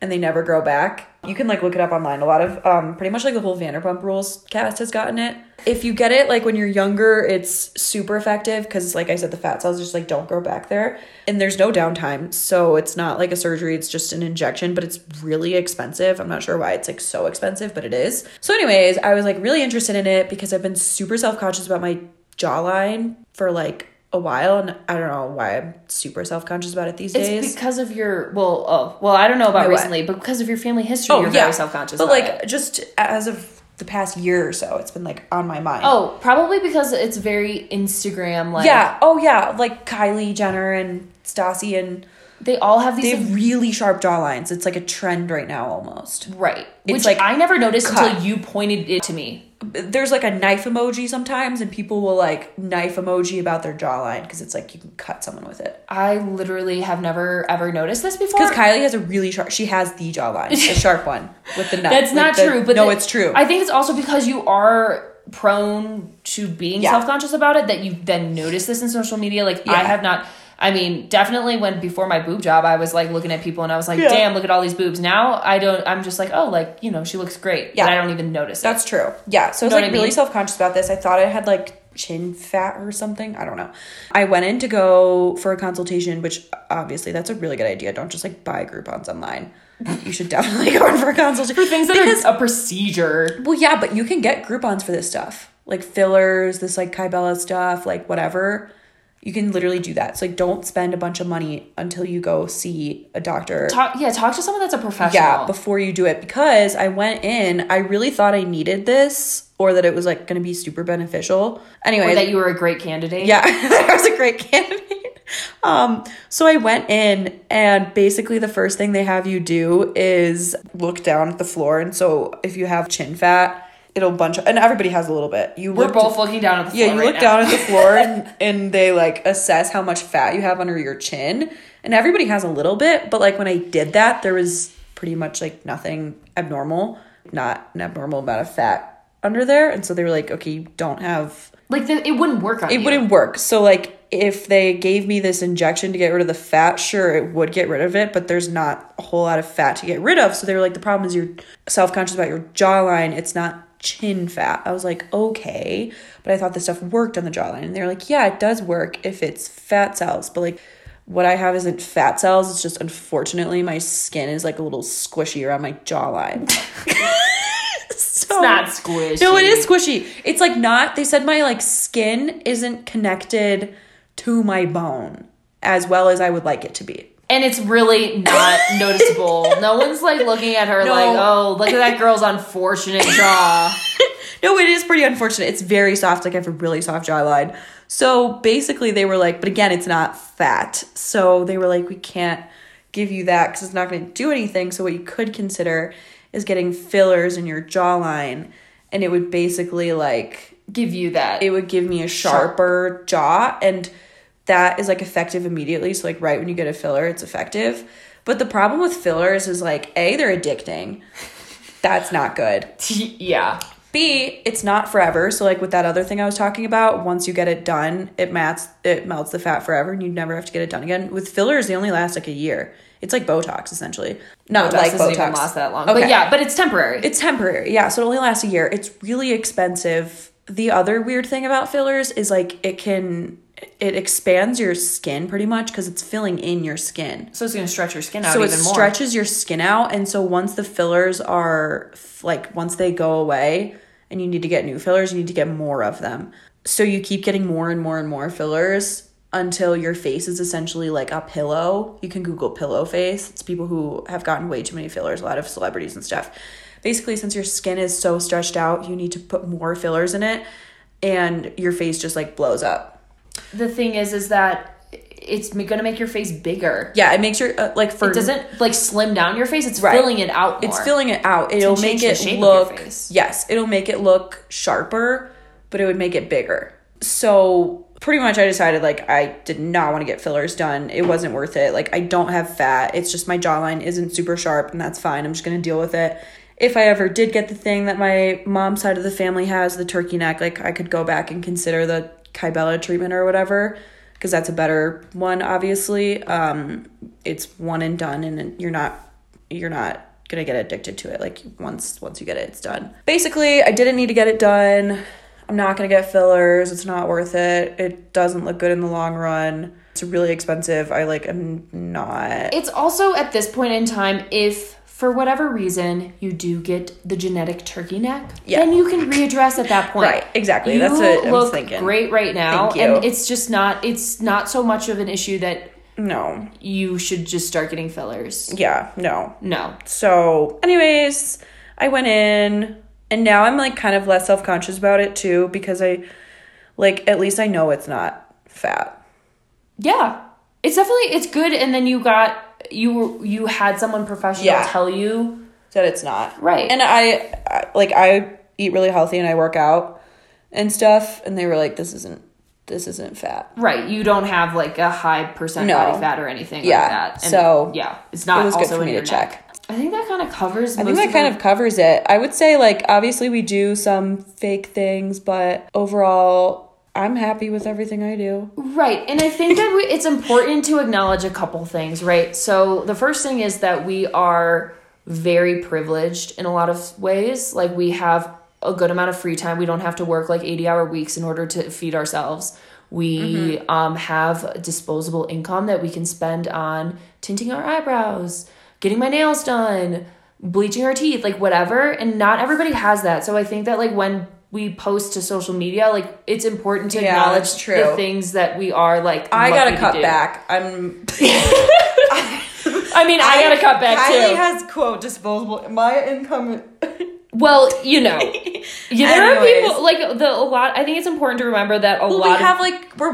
and they never grow back. You can like look it up online. A lot of pretty much like the whole Vanderpump Rules cast has gotten it. If you get it like when you're younger, it's super effective because like I said, the fat cells just like don't grow back there, and there's no downtime. So it's not like a surgery, it's just an injection, but it's really expensive. I'm not sure why it's like so expensive, but it is. So anyways, I was like really interested in it because I've been super self-conscious about my jawline for like a while, and I don't know why I'm super self-conscious about it these days. It's because of your I don't know about recently, but because of your family history, you're very self-conscious. But about like it. Just as of the past year or so, it's been like on my mind. Oh, probably because it's very Instagram like. Yeah. Oh yeah, like Kylie Jenner and Stassi, and they all have these. They have really sharp jawlines. It's like a trend right now, almost. Right. Which I never noticed until you pointed it to me. there's like a knife emoji sometimes, and people will like knife emoji about their jawline because it's like you can cut someone with it. I literally have never ever noticed this before. Because Kylie has a really sharp, she has the jawline, a sharp one with the knife. That's not true, but no, it's true. I think it's also because you are prone to being self-conscious about it that you then notice this in social media. Like I have not. I mean, definitely when before my boob job, I was like looking at people and I was like, damn, look at all these boobs. Now I don't, I'm just like, oh, like, you know, she looks great. Yeah. And I don't even notice it. That's true. Yeah. So I was like really self-conscious about this. I thought I had like chin fat or something. I don't know. I went in to go for a consultation, which obviously that's a really good idea. Don't just like buy Groupons online. You should definitely go in for a consultation. For things that are a procedure. Well, yeah, but you can get Groupons for this stuff. Like fillers, this like Kybella stuff, like whatever. You can literally do that. So, like, don't spend a bunch of money until you go see a doctor. Talk to someone that's a professional. Yeah, before you do it. Because I went in, I really thought I needed this or that it was, like, going to be super beneficial. Anyway. Or that you were a great candidate. Yeah, I was a great candidate. So I went in and basically the first thing they have you do is look down at the floor. And so if you have chin fat... It'll bunch up, and everybody has a little bit. We're both looking down at the floor. Yeah, you right look now. Down at the floor and they like assess how much fat you have under your chin. And everybody has a little bit, but like when I did that, there was pretty much like nothing abnormal, not an abnormal amount of fat under there. And so they were like, okay, you don't have. Like it wouldn't work on you. It wouldn't work. So like if they gave me this injection to get rid of the fat, sure, it would get rid of it, but there's not a whole lot of fat to get rid of. So they were like, the problem is you're self-conscious about your jawline. It's not chin fat. I was like, okay, but I thought this stuff worked on the jawline, and they're like, yeah, it does work if it's fat cells, but like what I have isn't fat cells, it's just unfortunately my skin is like a little squishy around my jawline. So, it's not squishy. No, it is squishy. It's like not, they said my like skin isn't connected to my bone as well as I would like it to be. And it's really not noticeable. No one's, like, looking at her like, oh, look at that girl's unfortunate jaw. No, it is pretty unfortunate. It's very soft. Like, I have a really soft jawline. So, basically, they were like, but again, it's not fat. So, they were like, we can't give you that because it's not going to do anything. So, what you could consider is getting fillers in your jawline. And it would basically, like... Give you that. It would give me a sharper jaw. And... that is like effective immediately. So like right when you get a filler, it's effective. But the problem with fillers is like, A, they're addicting. That's not good. Yeah. B, it's not forever. So like with that other thing I was talking about, once you get it done, it melts the fat forever and you never have to get it done again. With fillers, they only last like a year. It's like Botox, essentially. Not Botox like Botox. It doesn't even last that long. Okay. But yeah, but it's temporary. It's temporary. Yeah. So it only lasts a year. It's really expensive. The other weird thing about fillers is like it expands your skin pretty much because it's filling in your skin. So it's going to stretch your skin out even more. So it stretches your skin out. And so once the fillers are, like, once they go away and you need to get new fillers, you need to get more of them. So you keep getting more and more and more fillers until your face is essentially like a pillow. You can Google pillow face. It's people who have gotten way too many fillers, a lot of celebrities and stuff. Basically, since your skin is so stretched out, you need to put more fillers in it and your face just, like, blows up. The thing is that it's going to make your face bigger. Yeah, it makes your, like, for... It doesn't, like, slim down your face. It's filling it out more. It's filling it out. It'll make it look... Yes, it'll make it look sharper, but it would make it bigger. So, pretty much I decided, like, I did not want to get fillers done. It wasn't worth it. Like, I don't have fat. It's just my jawline isn't super sharp, and that's fine. I'm just going to deal with it. If I ever did get the thing that my mom's side of the family has, the turkey neck, like, I could go back and consider the... Kybella treatment or whatever, because that's a better one, obviously. It's one and done, and you're not gonna get addicted to it. Like once you get it, it's done. Basically, I didn't need to get it done. I'm not gonna get fillers. It's not worth it. It doesn't look good in the long run. It's really expensive. I like am not. It's also at this point in time, if for whatever reason you do get the genetic turkey neck, then you can readdress at that point. Right, exactly. That's what I was thinking. You look great right now. Thank you. And it's just not, it's not so much of an issue that you should just start getting fillers. Yeah, no. So anyways, I went in and now I'm like kind of less self-conscious about it too, because I like, at least I know it's not fat. Yeah, it's definitely, it's good. And then you had someone professional tell you that it's not right. And I eat really healthy and I work out and stuff. And they were like, this isn't fat. Right. You don't have like a high percent body fat or anything like that. And so yeah, it's not. It was also good for me to check. I think that kind of covers most of it. I would say, like, obviously we do some fake things, but overall I'm happy with everything I do. Right. And I think that it's important to acknowledge a couple things, right? So the first thing is that we are very privileged in a lot of ways. Like, we have a good amount of free time. We don't have to work like 80-hour weeks in order to feed ourselves. We have disposable income that we can spend on tinting our eyebrows, getting my nails done, bleaching our teeth, like whatever. And not everybody has that. So I think that like when we post to social media, like it's important to acknowledge the things that we are like. I gotta cut back. I gotta cut back too. Kylie has disposable. My income. Well, you know, there are people like I think it's important to remember that we're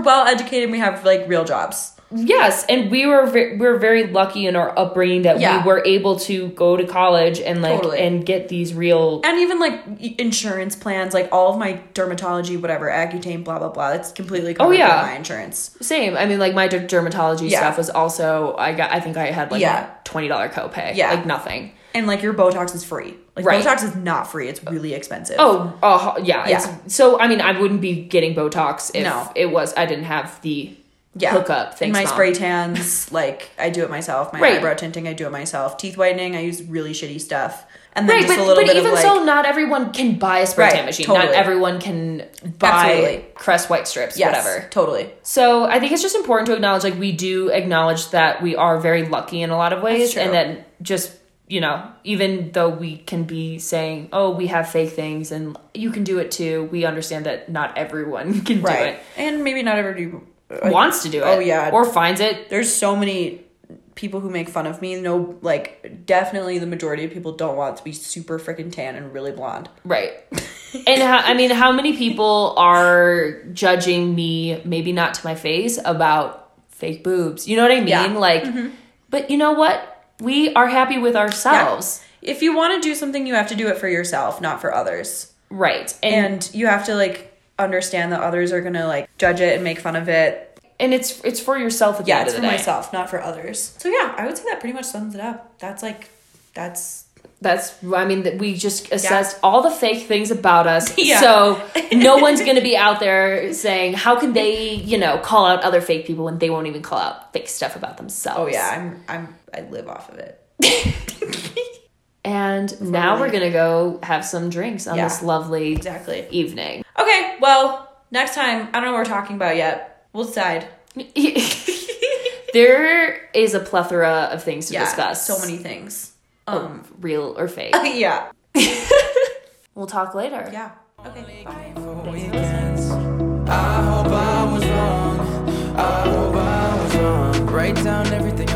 well educated. We have like real jobs. Yes, and we were very lucky in our upbringing that we were able to go to college and like and get these real and even like insurance plans, like all of my dermatology, whatever, Accutane, blah blah blah. It's completely covered by my insurance. Same. I mean, like my dermatology stuff was also I had a $20 copay, like nothing. And like your Botox is free. Like Botox is not free. It's really expensive. Oh, It's, so I mean, I wouldn't be getting Botox if I didn't have the hookup. Thanks, my Mom. Spray tans, like I do it myself. My eyebrow tinting, I do it myself. Teeth whitening, I use really shitty stuff. And then not everyone can buy a spray tan machine. Totally. Not everyone can buy Crest white strips, whatever. Totally. So I think it's just important to acknowledge, like we do acknowledge that we are very lucky in a lot of ways, and that just. You know, even though we can be saying, oh, we have fake things and you can do it too, we understand that not everyone can do it. And maybe not everybody wants to do it. Oh, yeah. Or finds it. There's so many people who make fun of me. No, like, definitely the majority of people don't want to be super freaking tan and really blonde. Right. And how many people are judging me, maybe not to my face, about fake boobs? You know what I mean? Yeah. Like, but you know what? We are happy with ourselves. Yeah. If you want to do something, you have to do it for yourself, not for others. Right. And you have to, like, understand that others are going to, like, judge it and make fun of it. And it's for yourself at the end of the day. Yeah, it's for myself, not for others. So, yeah, I would say that pretty much sums it up. We just assessed all the fake things about us. Yeah. So no one's going to be out there saying, how can they, you know, call out other fake people when they won't even call out fake stuff about themselves? Oh, yeah. I live off of it. And Literally. Now we're going to go have some drinks on this lovely evening. Okay. Well, next time, I don't know what we're talking about yet. We'll decide. There is a plethora of things to discuss. So many things. Real or fake. Yeah. We'll talk later. Yeah. Okay. Bye. I hope I was wrong. Write down everything.